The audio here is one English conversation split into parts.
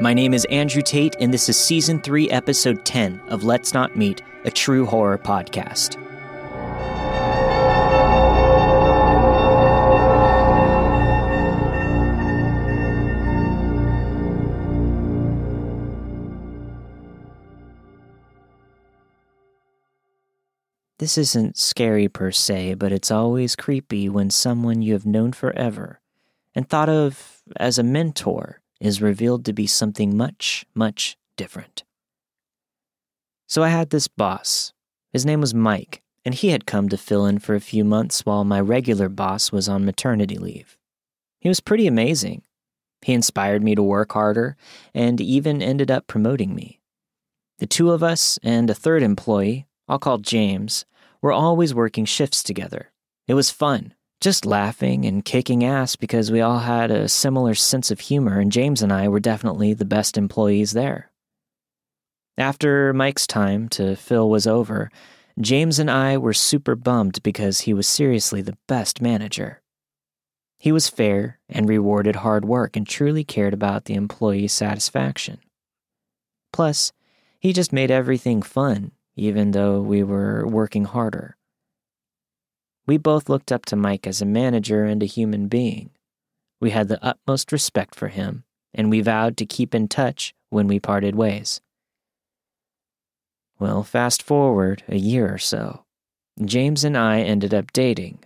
My name is Andrew Tate, and this is Season 3, Episode 10 of Let's Not Meet, a true horror podcast. This isn't scary per se, but it's always creepy when someone you have known forever and thought of as a mentor is revealed to be something much, much different. So I had this boss. His name was Mike, and he had come to fill in for a few months while my regular boss was on maternity leave. He was pretty amazing. He inspired me to work harder and even ended up promoting me. The two of us and a third employee, I'll call James, we're always working shifts together. It was fun, just laughing and kicking ass because we all had a similar sense of humor, and James and I were definitely the best employees there. After Mike's time to fill was over, James and I were super bummed because he was seriously the best manager. He was fair and rewarded hard work and truly cared about the employee satisfaction. Plus, he just made everything fun, even though we were working harder. We both looked up to Mike as a manager and a human being. We had the utmost respect for him, and we vowed to keep in touch when we parted ways. Well, fast forward a year or so. James and I ended up dating.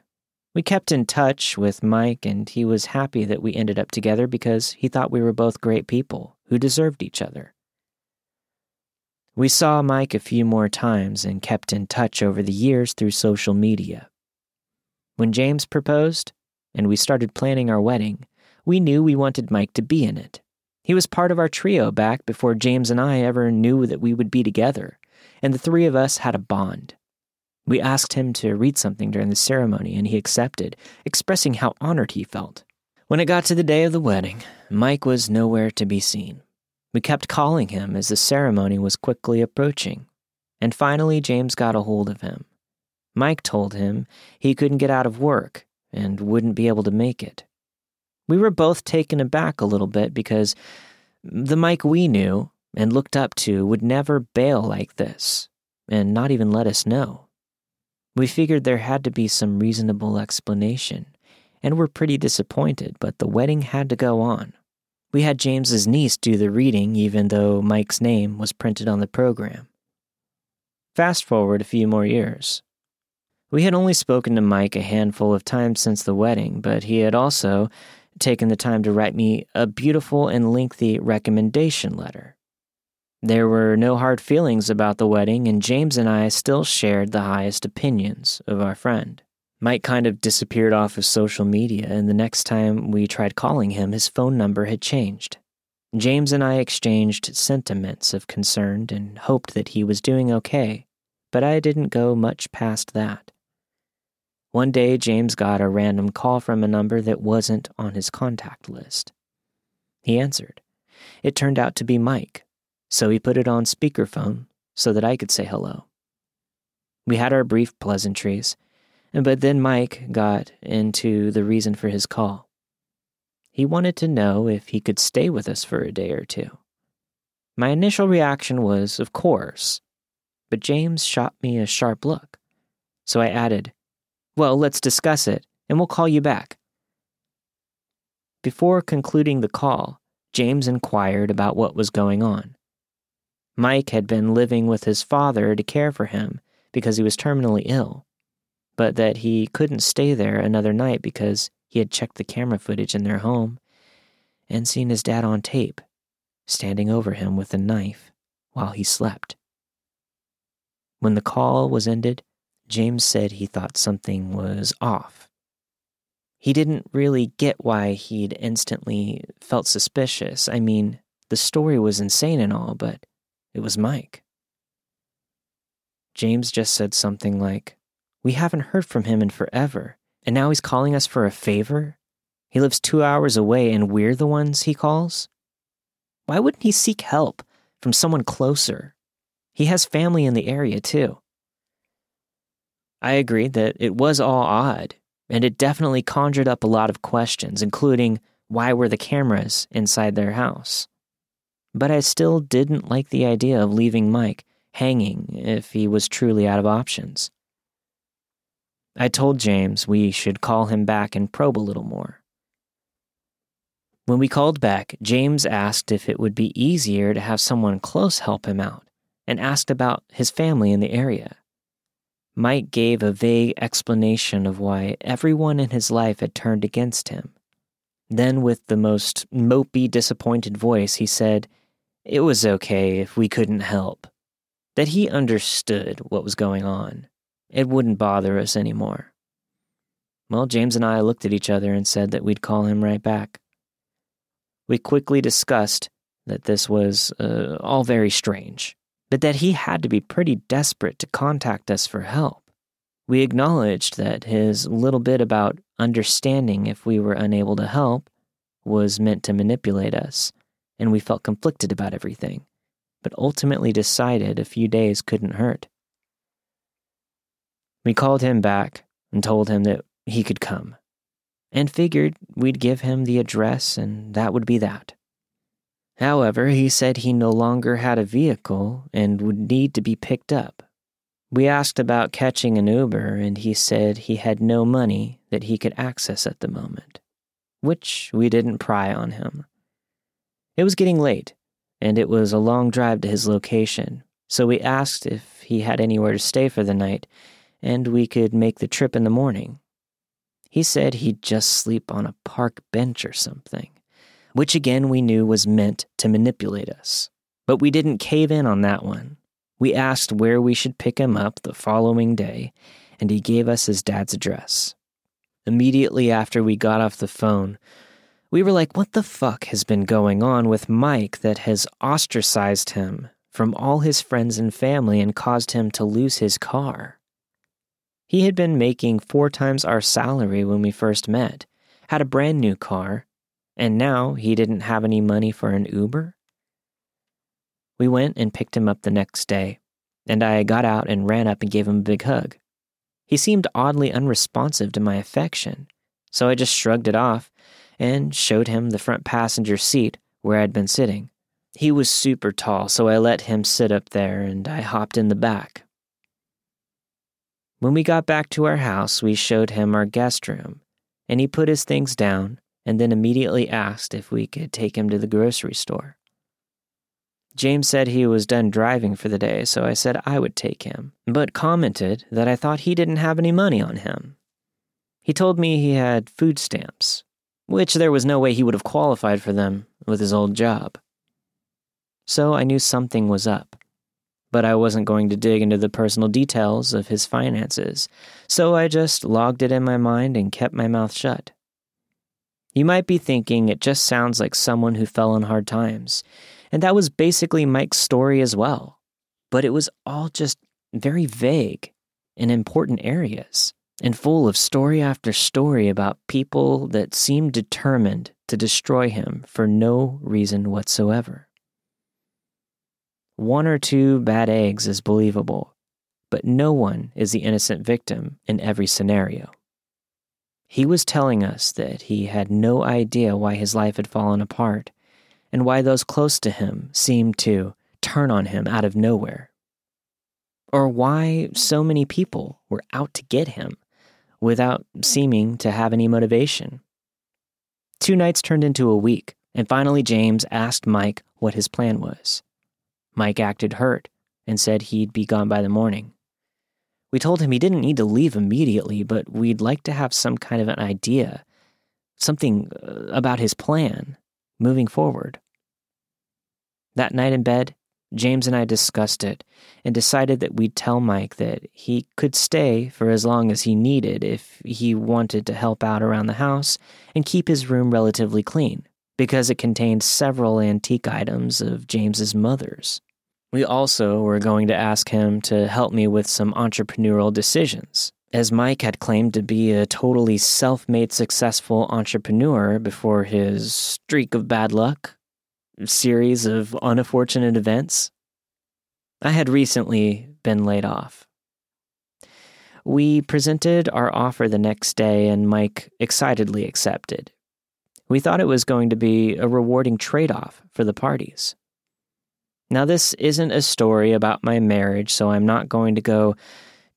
We kept in touch with Mike, and he was happy that we ended up together because he thought we were both great people who deserved each other. We saw Mike a few more times and kept in touch over the years through social media. When James proposed and we started planning our wedding, we knew we wanted Mike to be in it. He was part of our trio back before James and I ever knew that we would be together, and the three of us had a bond. We asked him to read something during the ceremony, and he accepted, expressing how honored he felt. When it got to the day of the wedding, Mike was nowhere to be seen. We kept calling him as the ceremony was quickly approaching, and finally James got a hold of him. Mike told him he couldn't get out of work and wouldn't be able to make it. We were both taken aback a little bit because the Mike we knew and looked up to would never bail like this and not even let us know. We figured there had to be some reasonable explanation, and were pretty disappointed, but the wedding had to go on. We had James's niece do the reading, even though Mike's name was printed on the program. Fast forward a few more years. We had only spoken to Mike a handful of times since the wedding, but he had also taken the time to write me a beautiful and lengthy recommendation letter. There were no hard feelings about the wedding, and James and I still shared the highest opinions of our friend. Mike kind of disappeared off of social media, and the next time we tried calling him, his phone number had changed. James and I exchanged sentiments of concern and hoped that he was doing okay, but I didn't go much past that. One day, James got a random call from a number that wasn't on his contact list. He answered. It turned out to be Mike, so he put it on speakerphone so that I could say hello. We had our brief pleasantries, but then Mike got into the reason for his call. He wanted to know if he could stay with us for a day or two. My initial reaction was, of course, but James shot me a sharp look. So I added, well, let's discuss it, and we'll call you back. Before concluding the call, James inquired about what was going on. Mike had been living with his father to care for him because he was terminally ill, but that he couldn't stay there another night because he had checked the camera footage in their home and seen his dad on tape, standing over him with a knife while he slept. When the call was ended, James said he thought something was off. He didn't really get why he'd instantly felt suspicious. I mean, the story was insane and all, but it was Mike. James just said something like, we haven't heard from him in forever, and now he's calling us for a favor? He lives 2 hours away, and we're the ones he calls? Why wouldn't he seek help from someone closer? He has family in the area, too. I agreed that it was all odd, and it definitely conjured up a lot of questions, including why were the cameras inside their house? but I still didn't like the idea of leaving Mike hanging if he was truly out of options. I told James we should call him back and probe a little more. When we called back, James asked if it would be easier to have someone close help him out and asked about his family in the area. Mike gave a vague explanation of why everyone in his life had turned against him. Then, with the most mopey, disappointed voice, he said it was okay if we couldn't help, that he understood what was going on. It wouldn't bother us anymore. Well, James and I looked at each other and said that we'd call him right back. We quickly discussed that this was all very strange, but that he had to be pretty desperate to contact us for help. We acknowledged that his little bit about understanding if we were unable to help was meant to manipulate us, and we felt conflicted about everything, but ultimately decided a few days couldn't hurt. We called him back and told him that he could come, and figured we'd give him the address and that would be that. However, he said he no longer had a vehicle and would need to be picked up. We asked about catching an Uber, and he said he had no money that he could access at the moment, which we didn't pry on him. It was getting late, and it was a long drive to his location, so we asked if he had anywhere to stay for the night, and we could make the trip in the morning. He said he'd just sleep on a park bench or something, which again we knew was meant to manipulate us, but we didn't cave in on that one. We asked where we should pick him up the following day, and he gave us his dad's address. Immediately after we got off the phone, we were like, what the fuck has been going on with Mike that has ostracized him from all his friends and family and caused him to lose his car? He had been making 4 times our salary when we first met, had a brand new car, and now he didn't have any money for an Uber? We went and picked him up the next day, and I got out and ran up and gave him a big hug. He seemed oddly unresponsive to my affection, so I just shrugged it off and showed him the front passenger seat where I'd been sitting. He was super tall, so I let him sit up there, and I hopped in the back. When we got back to our house, we showed him our guest room, and he put his things down and then immediately asked if we could take him to the grocery store. James said he was done driving for the day, so I said I would take him, but commented that I thought he didn't have any money on him. He told me he had food stamps, which there was no way he would have qualified for them with his old job. So I knew something was up, but I wasn't going to dig into the personal details of his finances, so I just logged it in my mind and kept my mouth shut. You might be thinking it just sounds like someone who fell on hard times, and that was basically Mike's story as well. But it was all just very vague in important areas and full of story after story about people that seemed determined to destroy him for no reason whatsoever. 1 or 2 bad eggs is believable, but no one is the innocent victim in every scenario. He was telling us that he had no idea why his life had fallen apart, and why those close to him seemed to turn on him out of nowhere, or why so many people were out to get him without seeming to have any motivation. 2 nights turned into a week, and finally James asked Mike what his plan was. Mike acted hurt and said he'd be gone by the morning. We told him he didn't need to leave immediately, but we'd like to have some kind of an idea, something about his plan moving forward. That night in bed, James and I discussed it and decided that we'd tell Mike that he could stay for as long as he needed if he wanted to help out around the house and keep his room relatively clean, because it contained several antique items of James's mother's. We also were going to ask him to help me with some entrepreneurial decisions, as Mike had claimed to be a totally self-made successful entrepreneur before his streak of bad luck, series of unfortunate events. I had recently been laid off. We presented our offer the next day, and Mike excitedly accepted. We thought it was going to be a rewarding trade-off for the parties. Now, this isn't a story about my marriage, so I'm not going to go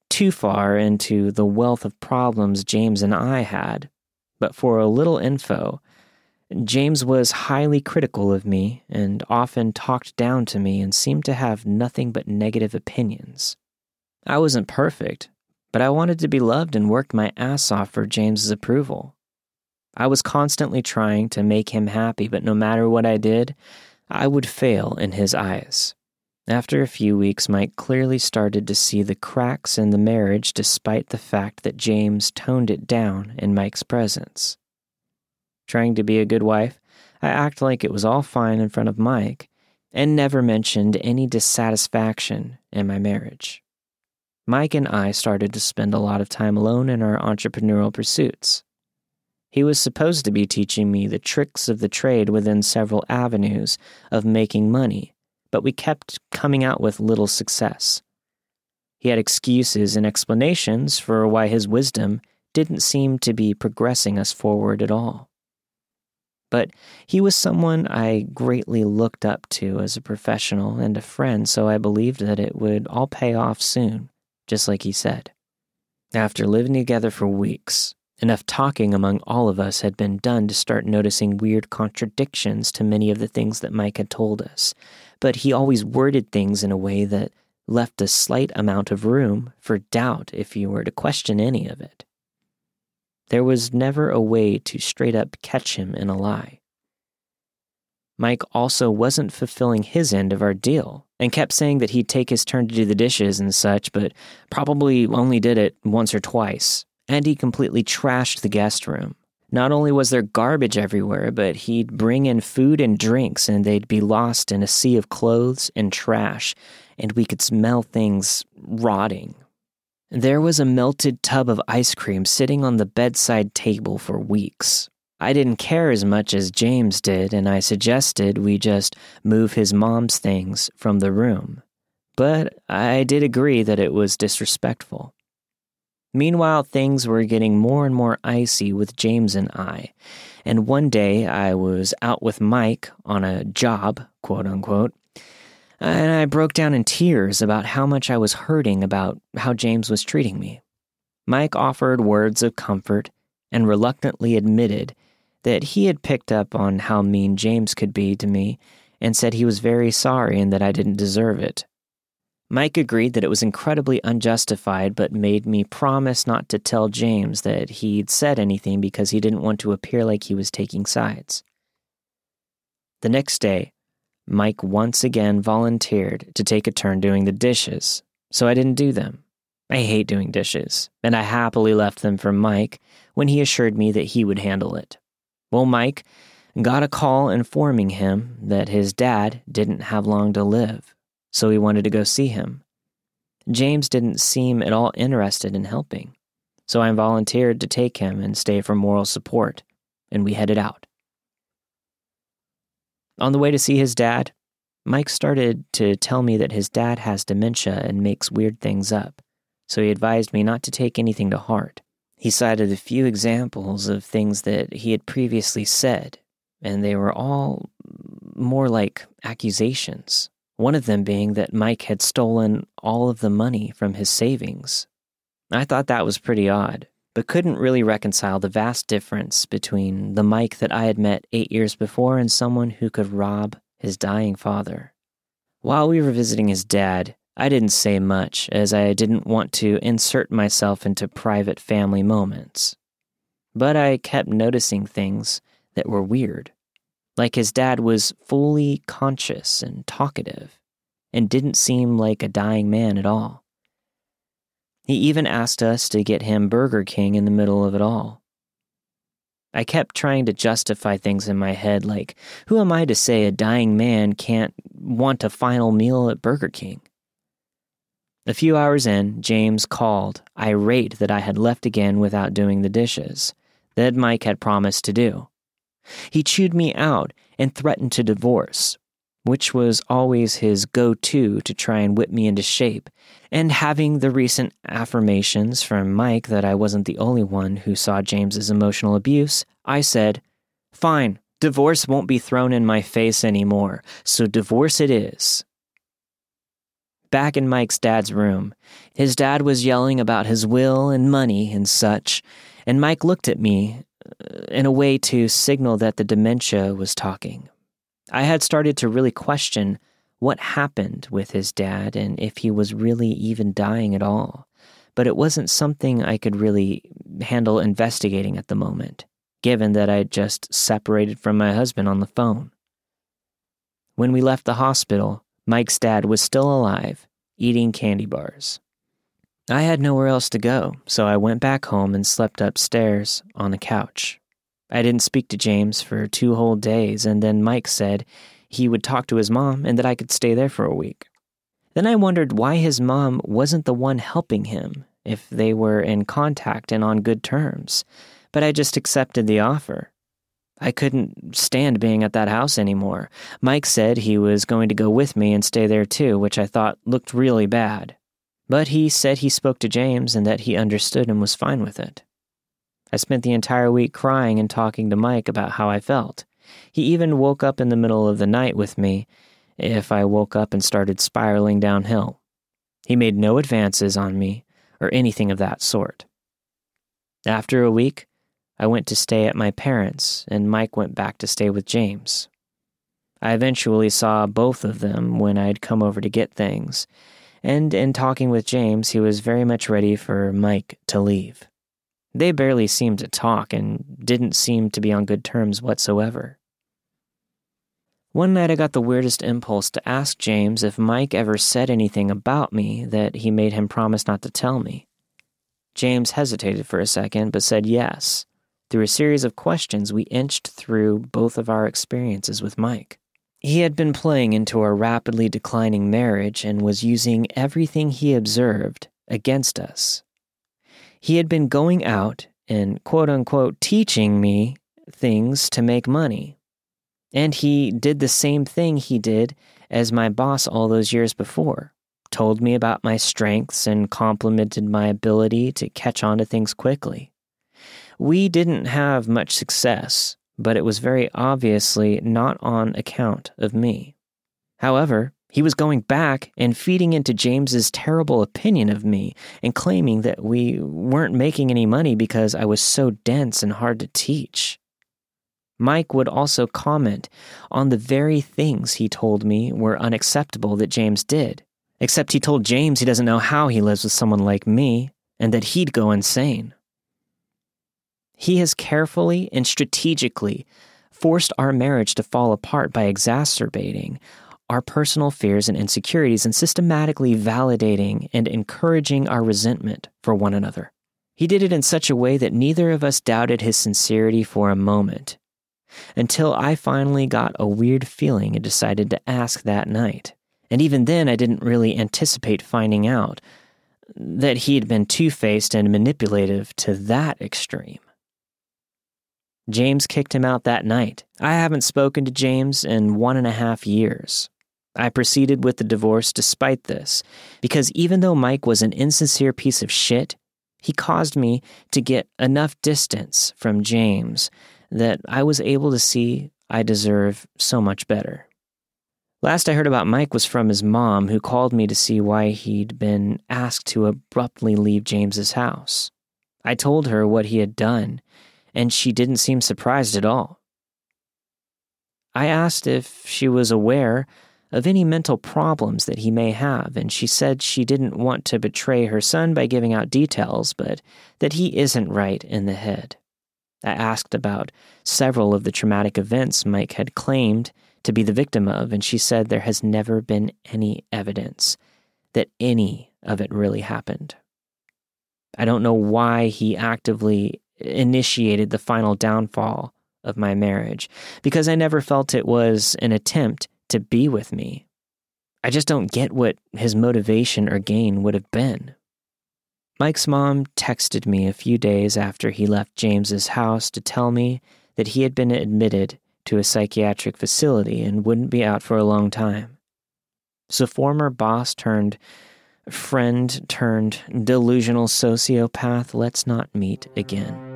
too far into the wealth of problems James and I had. But for a little info, James was highly critical of me and often talked down to me and seemed to have nothing but negative opinions. I wasn't perfect, but I wanted to be loved and worked my ass off for James's approval. I was constantly trying to make him happy, but no matter what I did, I would fail in his eyes. After a few weeks, Mike clearly started to see the cracks in the marriage despite the fact that James toned it down in Mike's presence. Trying to be a good wife, I acted like it was all fine in front of Mike and never mentioned any dissatisfaction in my marriage. Mike and I started to spend a lot of time alone in our entrepreneurial pursuits. He was supposed to be teaching me the tricks of the trade within several avenues of making money, but we kept coming out with little success. He had excuses and explanations for why his wisdom didn't seem to be progressing us forward at all. But he was someone I greatly looked up to as a professional and a friend, so I believed that it would all pay off soon, just like he said. After living together for weeks, enough talking among all of us had been done to start noticing weird contradictions to many of the things that Mike had told us, but he always worded things in a way that left a slight amount of room for doubt if you were to question any of it. There was never a way to straight up catch him in a lie. Mike also wasn't fulfilling his end of our deal and kept saying that he'd take his turn to do the dishes and such, but probably only did it once or twice. And he completely trashed the guest room. Not only was there garbage everywhere, but he'd bring in food and drinks, and they'd be lost in a sea of clothes and trash, and we could smell things rotting. There was a melted tub of ice cream sitting on the bedside table for weeks. I didn't care as much as James did, and I suggested we just move his mom's things from the room. But I did agree that it was disrespectful. Meanwhile, things were getting more and more icy with James and I, and one day I was out with Mike on a job, quote-unquote, and I broke down in tears about how much I was hurting about how James was treating me. Mike offered words of comfort and reluctantly admitted that he had picked up on how mean James could be to me and said he was very sorry and that I didn't deserve it. Mike agreed that it was incredibly unjustified, but made me promise not to tell James that he'd said anything because he didn't want to appear like he was taking sides. The next day, Mike once again volunteered to take a turn doing the dishes, so I didn't do them. I hate doing dishes, and I happily left them for Mike when he assured me that he would handle it. Well, Mike got a call informing him that his dad didn't have long to live, so he wanted to go see him. James didn't seem at all interested in helping, so I volunteered to take him and stay for moral support, and we headed out. On the way to see his dad, Mike started to tell me that his dad has dementia and makes weird things up, so he advised me not to take anything to heart. He cited a few examples of things that he had previously said, and they were all more like accusations. One of them being that Mike had stolen all of the money from his savings. I thought that was pretty odd, but couldn't really reconcile the vast difference between the Mike that I had met 8 years before and someone who could rob his dying father. While we were visiting his dad, I didn't say much, as I didn't want to insert myself into private family moments. But I kept noticing things that were weird. Like his dad was fully conscious and talkative and didn't seem like a dying man at all. He even asked us to get him Burger King in the middle of it all. I kept trying to justify things in my head, like, who am I to say a dying man can't want a final meal at Burger King? A few hours in, James called, irate that I had left again without doing the dishes that Mike had promised to do. He chewed me out and threatened to divorce, which was always his go-to to try and whip me into shape, and having the recent affirmations from Mike that I wasn't the only one who saw James's emotional abuse, I said, "Fine, divorce won't be thrown in my face anymore, so divorce it is. back in Mike's dad's room. His dad was yelling about his will and money and such, and Mike looked at me in a way to signal that the dementia was talking. I had started to really question what happened with his dad and if he was really even dying at all, but it wasn't something I could really handle investigating at the moment, given that I had just separated from my husband on the phone. When we left the hospital, Mike's dad was still alive, eating candy bars. I had nowhere else to go, so I went back home and slept upstairs on a couch. I didn't speak to James for 2 whole days, and then Mike said he would talk to his mom and that I could stay there for a week. Then I wondered why his mom wasn't the one helping him, if they were in contact and on good terms, but I just accepted the offer. I couldn't stand being at that house anymore. Mike said he was going to go with me and stay there too, which I thought looked really bad. But he said he spoke to James and that he understood and was fine with it. I spent the entire week crying and talking to Mike about how I felt. He even woke up in the middle of the night with me if I woke up and started spiraling downhill. He made no advances on me or anything of that sort. After a week, I went to stay at my parents', and Mike went back to stay with James. I eventually saw both of them when I'd come over to get things, and in talking with James, he was very much ready for Mike to leave. They barely seemed to talk and didn't seem to be on good terms whatsoever. One night I got the weirdest impulse to ask James if Mike ever said anything about me that he made him promise not to tell me. James hesitated for a second but said yes. Through a series of questions, we inched through both of our experiences with Mike. He had been playing into our rapidly declining marriage and was using everything he observed against us. He had been going out and, quote-unquote, teaching me things to make money. And he did the same thing he did as my boss all those years before, told me about my strengths and complimented my ability to catch on to things quickly. We didn't have much success, but it was very obviously not on account of me. However, he was going back and feeding into James's terrible opinion of me and claiming that we weren't making any money because I was so dense and hard to teach. Mike would also comment on the very things he told me were unacceptable that James did, except he told James he doesn't know how he lives with someone like me and that he'd go insane. He has carefully and strategically forced our marriage to fall apart by exacerbating our personal fears and insecurities and systematically validating and encouraging our resentment for one another. He did it in such a way that neither of us doubted his sincerity for a moment, until I finally got a weird feeling and decided to ask that night. And even then, I didn't really anticipate finding out that he had been two-faced and manipulative to that extreme. James kicked him out that night. I haven't spoken to James in 1.5 years. I proceeded with the divorce despite this, because even though Mike was an insincere piece of shit, he caused me to get enough distance from James that I was able to see I deserve so much better. Last I heard about Mike was from his mom, who called me to see why he'd been asked to abruptly leave James's house. I told her what he had done, and she didn't seem surprised at all. I asked if she was aware of any mental problems that he may have, and she said she didn't want to betray her son by giving out details, but that he isn't right in the head. I asked about several of the traumatic events Mike had claimed to be the victim of, and she said there has never been any evidence that any of it really happened. I don't know why he actively initiated the final downfall of my marriage, because I never felt it was an attempt to be with me. I just don't get what his motivation or gain would have been. Mike's mom texted me a few days after he left James's house to tell me that he had been admitted to a psychiatric facility and wouldn't be out for a long time. So former boss turned friend turned delusional sociopath, let's not meet again.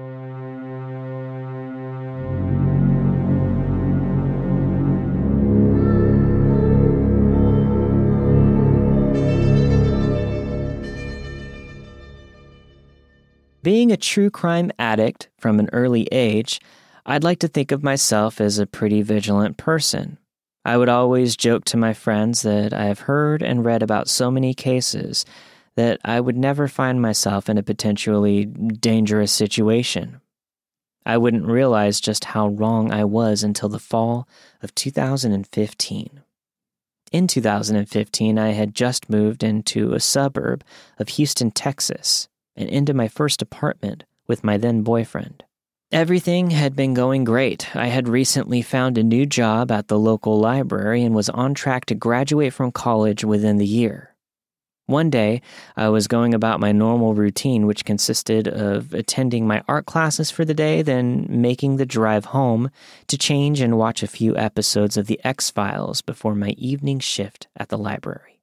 Being a true crime addict from an early age, I'd like to think of myself as a pretty vigilant person. I would always joke to my friends that I have heard and read about so many cases that I would never find myself in a potentially dangerous situation. I wouldn't realize just how wrong I was until the fall of 2015. In 2015, I had just moved into a suburb of Houston, Texas, and into my first apartment with my then-boyfriend. Everything had been going great. I had recently found a new job at the local library and was on track to graduate from college within the year. One day, I was going about my normal routine, which consisted of attending my art classes for the day, then making the drive home to change and watch a few episodes of The X-Files before my evening shift at the library.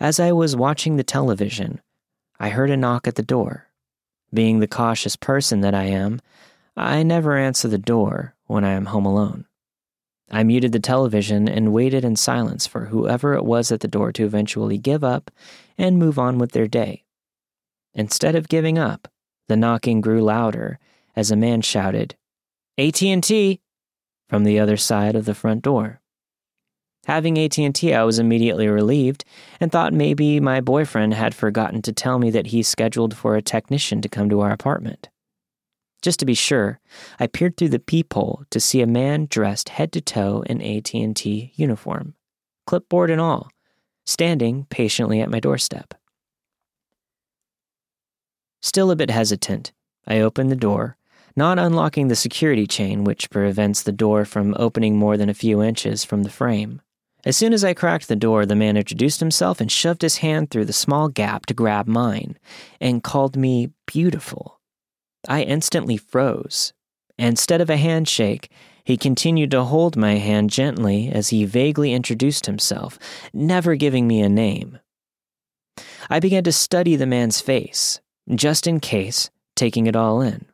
As I was watching the television, I heard a knock at the door. Being the cautious person that I am, I never answer the door when I am home alone. I muted the television and waited in silence for whoever it was at the door to eventually give up and move on with their day. Instead of giving up, the knocking grew louder as a man shouted, "AT&T!" from the other side of the front door. Having AT&T, I was immediately relieved and thought maybe my boyfriend had forgotten to tell me that he's scheduled for a technician to come to our apartment. Just to be sure, I peered through the peephole to see a man dressed head to toe in AT&T uniform, clipboard and all, standing patiently at my doorstep. Still a bit hesitant, I opened the door, not unlocking the security chain which prevents the door from opening more than a few inches from the frame. As soon as I cracked the door, the man introduced himself and shoved his hand through the small gap to grab mine, and called me beautiful. I instantly froze. Instead of a handshake, he continued to hold my hand gently as he vaguely introduced himself, never giving me a name. I began to study the man's face, just in case, taking it all in.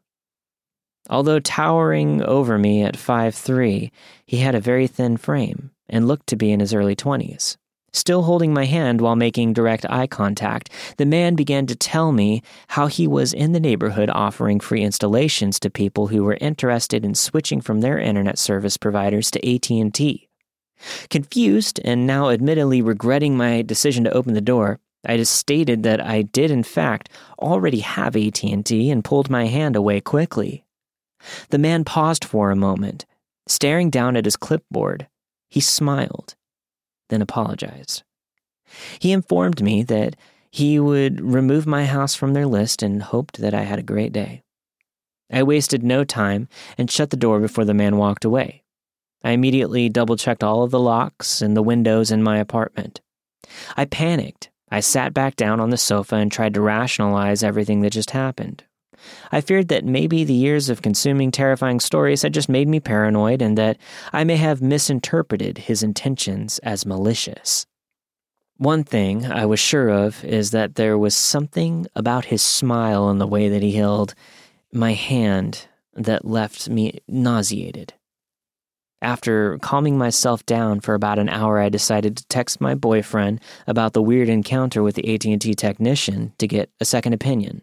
Although towering over me at 5'3", he had a very thin frame and looked to be in his early 20s. Still holding my hand while making direct eye contact, the man began to tell me how he was in the neighborhood offering free installations to people who were interested in switching from their internet service providers to AT&T. Confused, and now admittedly regretting my decision to open the door, I just stated that I did in fact already have AT&T and pulled my hand away quickly. The man paused for a moment, staring down at his clipboard. He smiled, then apologized. He informed me that he would remove my house from their list and hoped that I had a great day. I wasted no time and shut the door before the man walked away. I immediately double-checked all of the locks and the windows in my apartment. I panicked. I sat back down on the sofa and tried to rationalize everything that just happened. I feared that maybe the years of consuming terrifying stories had just made me paranoid and that I may have misinterpreted his intentions as malicious. One thing I was sure of is that there was something about his smile and the way that he held my hand that left me nauseated. After calming myself down for about an hour, I decided to text my boyfriend about the weird encounter with the AT&T technician to get a second opinion.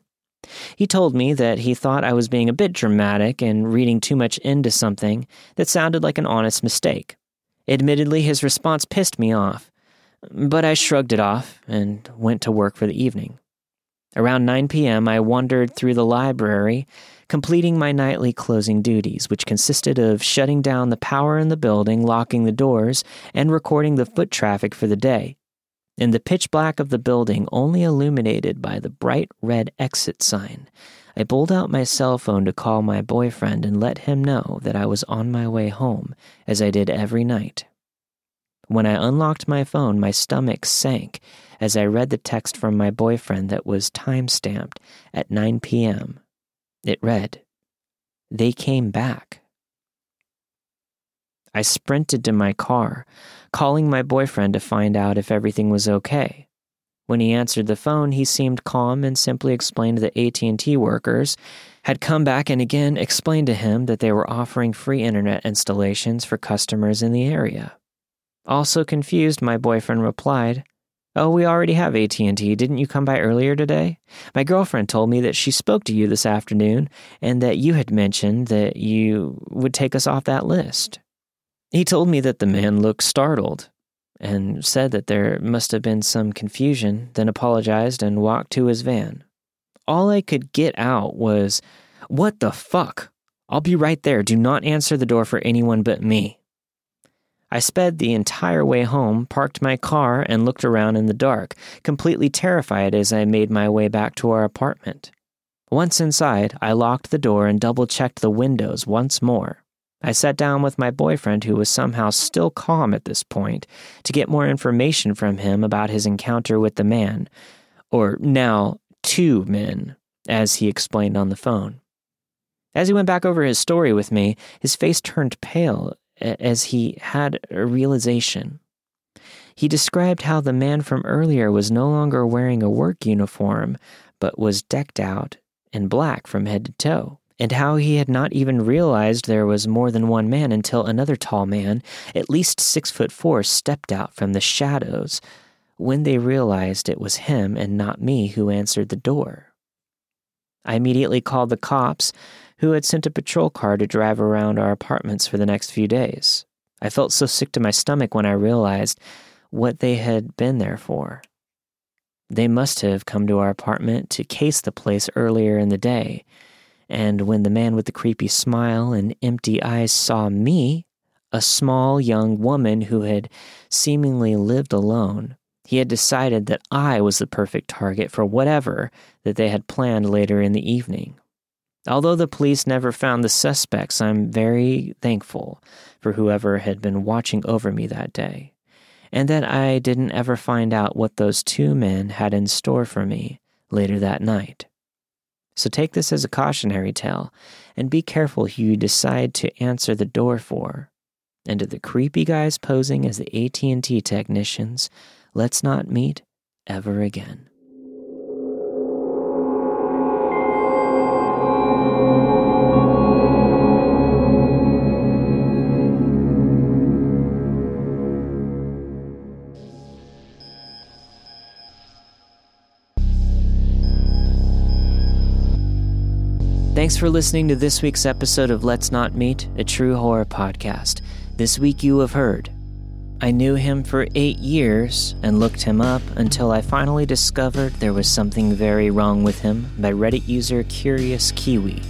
He told me that he thought I was being a bit dramatic and reading too much into something that sounded like an honest mistake. Admittedly, his response pissed me off, but I shrugged it off and went to work for the evening. Around 9 p.m., I wandered through the library, completing my nightly closing duties, which consisted of shutting down the power in the building, locking the doors, and recording the foot traffic for the day. In the pitch black of the building, only illuminated by the bright red exit sign, I pulled out my cell phone to call my boyfriend and let him know that I was on my way home, as I did every night. When I unlocked my phone, my stomach sank as I read the text from my boyfriend that was time-stamped at 9 p.m. It read, "They came back." I sprinted to my car, calling my boyfriend to find out if everything was okay. When he answered the phone, he seemed calm and simply explained that AT&T workers had come back and again explained to him that they were offering free internet installations for customers in the area. Also confused, my boyfriend replied, Oh, we already have AT&T. Didn't you come by earlier today? My girlfriend told me that she spoke to you this afternoon and that you had mentioned that you would take us off that list. He told me that the man looked startled and said that there must have been some confusion, then apologized and walked to his van. All I could get out was, "What the fuck? I'll be right there. Do not answer the door for anyone but me." I sped the entire way home, parked my car, and looked around in the dark, completely terrified as I made my way back to our apartment. Once inside, I locked the door and double-checked the windows once more. I sat down with my boyfriend, who was somehow still calm at this point, to get more information from him about his encounter with the man, or now two men, as he explained on the phone. As he went back over his story with me, his face turned pale as he had a realization. He described how the man from earlier was no longer wearing a work uniform, but was decked out in black from head to toe, and how he had not even realized there was more than one man until another tall man, at least 6'4", stepped out from the shadows when they realized it was him and not me who answered the door. I immediately called the cops, who had sent a patrol car to drive around our apartments for the next few days. I felt so sick to my stomach when I realized what they had been there for. They must have come to our apartment to case the place earlier in the day, and when the man with the creepy smile and empty eyes saw me, a small young woman who had seemingly lived alone, he had decided that I was the perfect target for whatever that they had planned later in the evening. Although the police never found the suspects, I'm very thankful for whoever had been watching over me that day, and that I didn't ever find out what those two men had in store for me later that night. So take this as a cautionary tale, and be careful who you decide to answer the door for. And to the creepy guys posing as the AT&T technicians, let's not meet ever again. Thanks for listening to this week's episode of Let's Not Meet, a true horror podcast. This week you have heard, I knew him for 8 years and looked him up until I finally discovered there was something very wrong with him by Reddit user Curious Kiwi.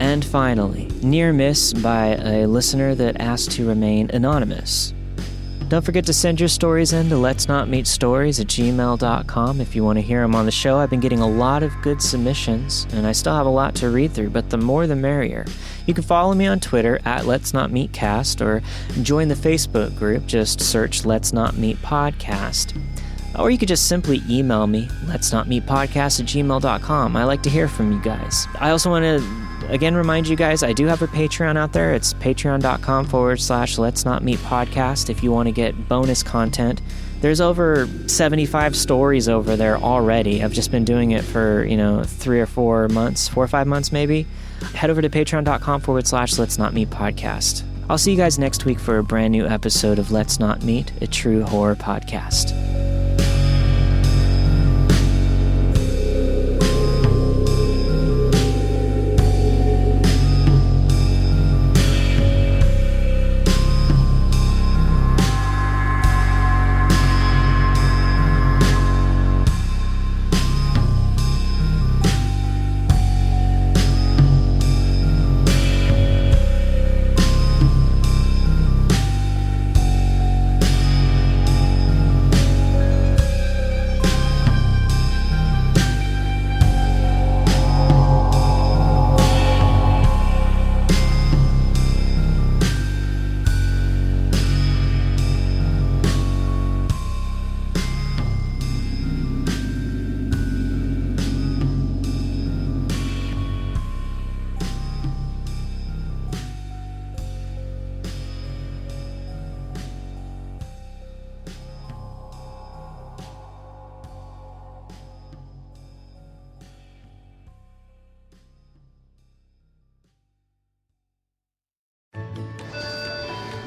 And finally, Near Miss by a listener that asked to remain anonymous. Don't forget to send your stories in to letsnotmeetstories@gmail.com if you want to hear them on the show. I've been getting a lot of good submissions, and I still have a lot to read through, but the more the merrier. You can follow me on Twitter @LetsNotMeetCast or join the Facebook group. Just search Let's Not Meet Podcast. Or you could just simply email me, letsnotmeetpodcast@gmail.com. I like to hear from you guys. I also want to again remind you guys, I do have a Patreon out there. It's patreon.com/Let's Not Meet Podcast if you want to get bonus content. There's over 75 stories over there already. I've just been doing it for, 4 or 5 months maybe. Head over to patreon.com/Let's Not Meet Podcast. I'll see you guys next week for a brand new episode of Let's Not Meet, a true horror podcast.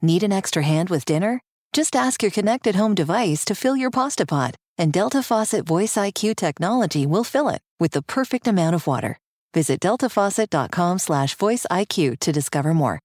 Need an extra hand with dinner? Just ask your connected home device to fill your pasta pot, and Delta Faucet Voice IQ technology will fill it with the perfect amount of water. Visit deltafaucet.com/voiceiq to discover more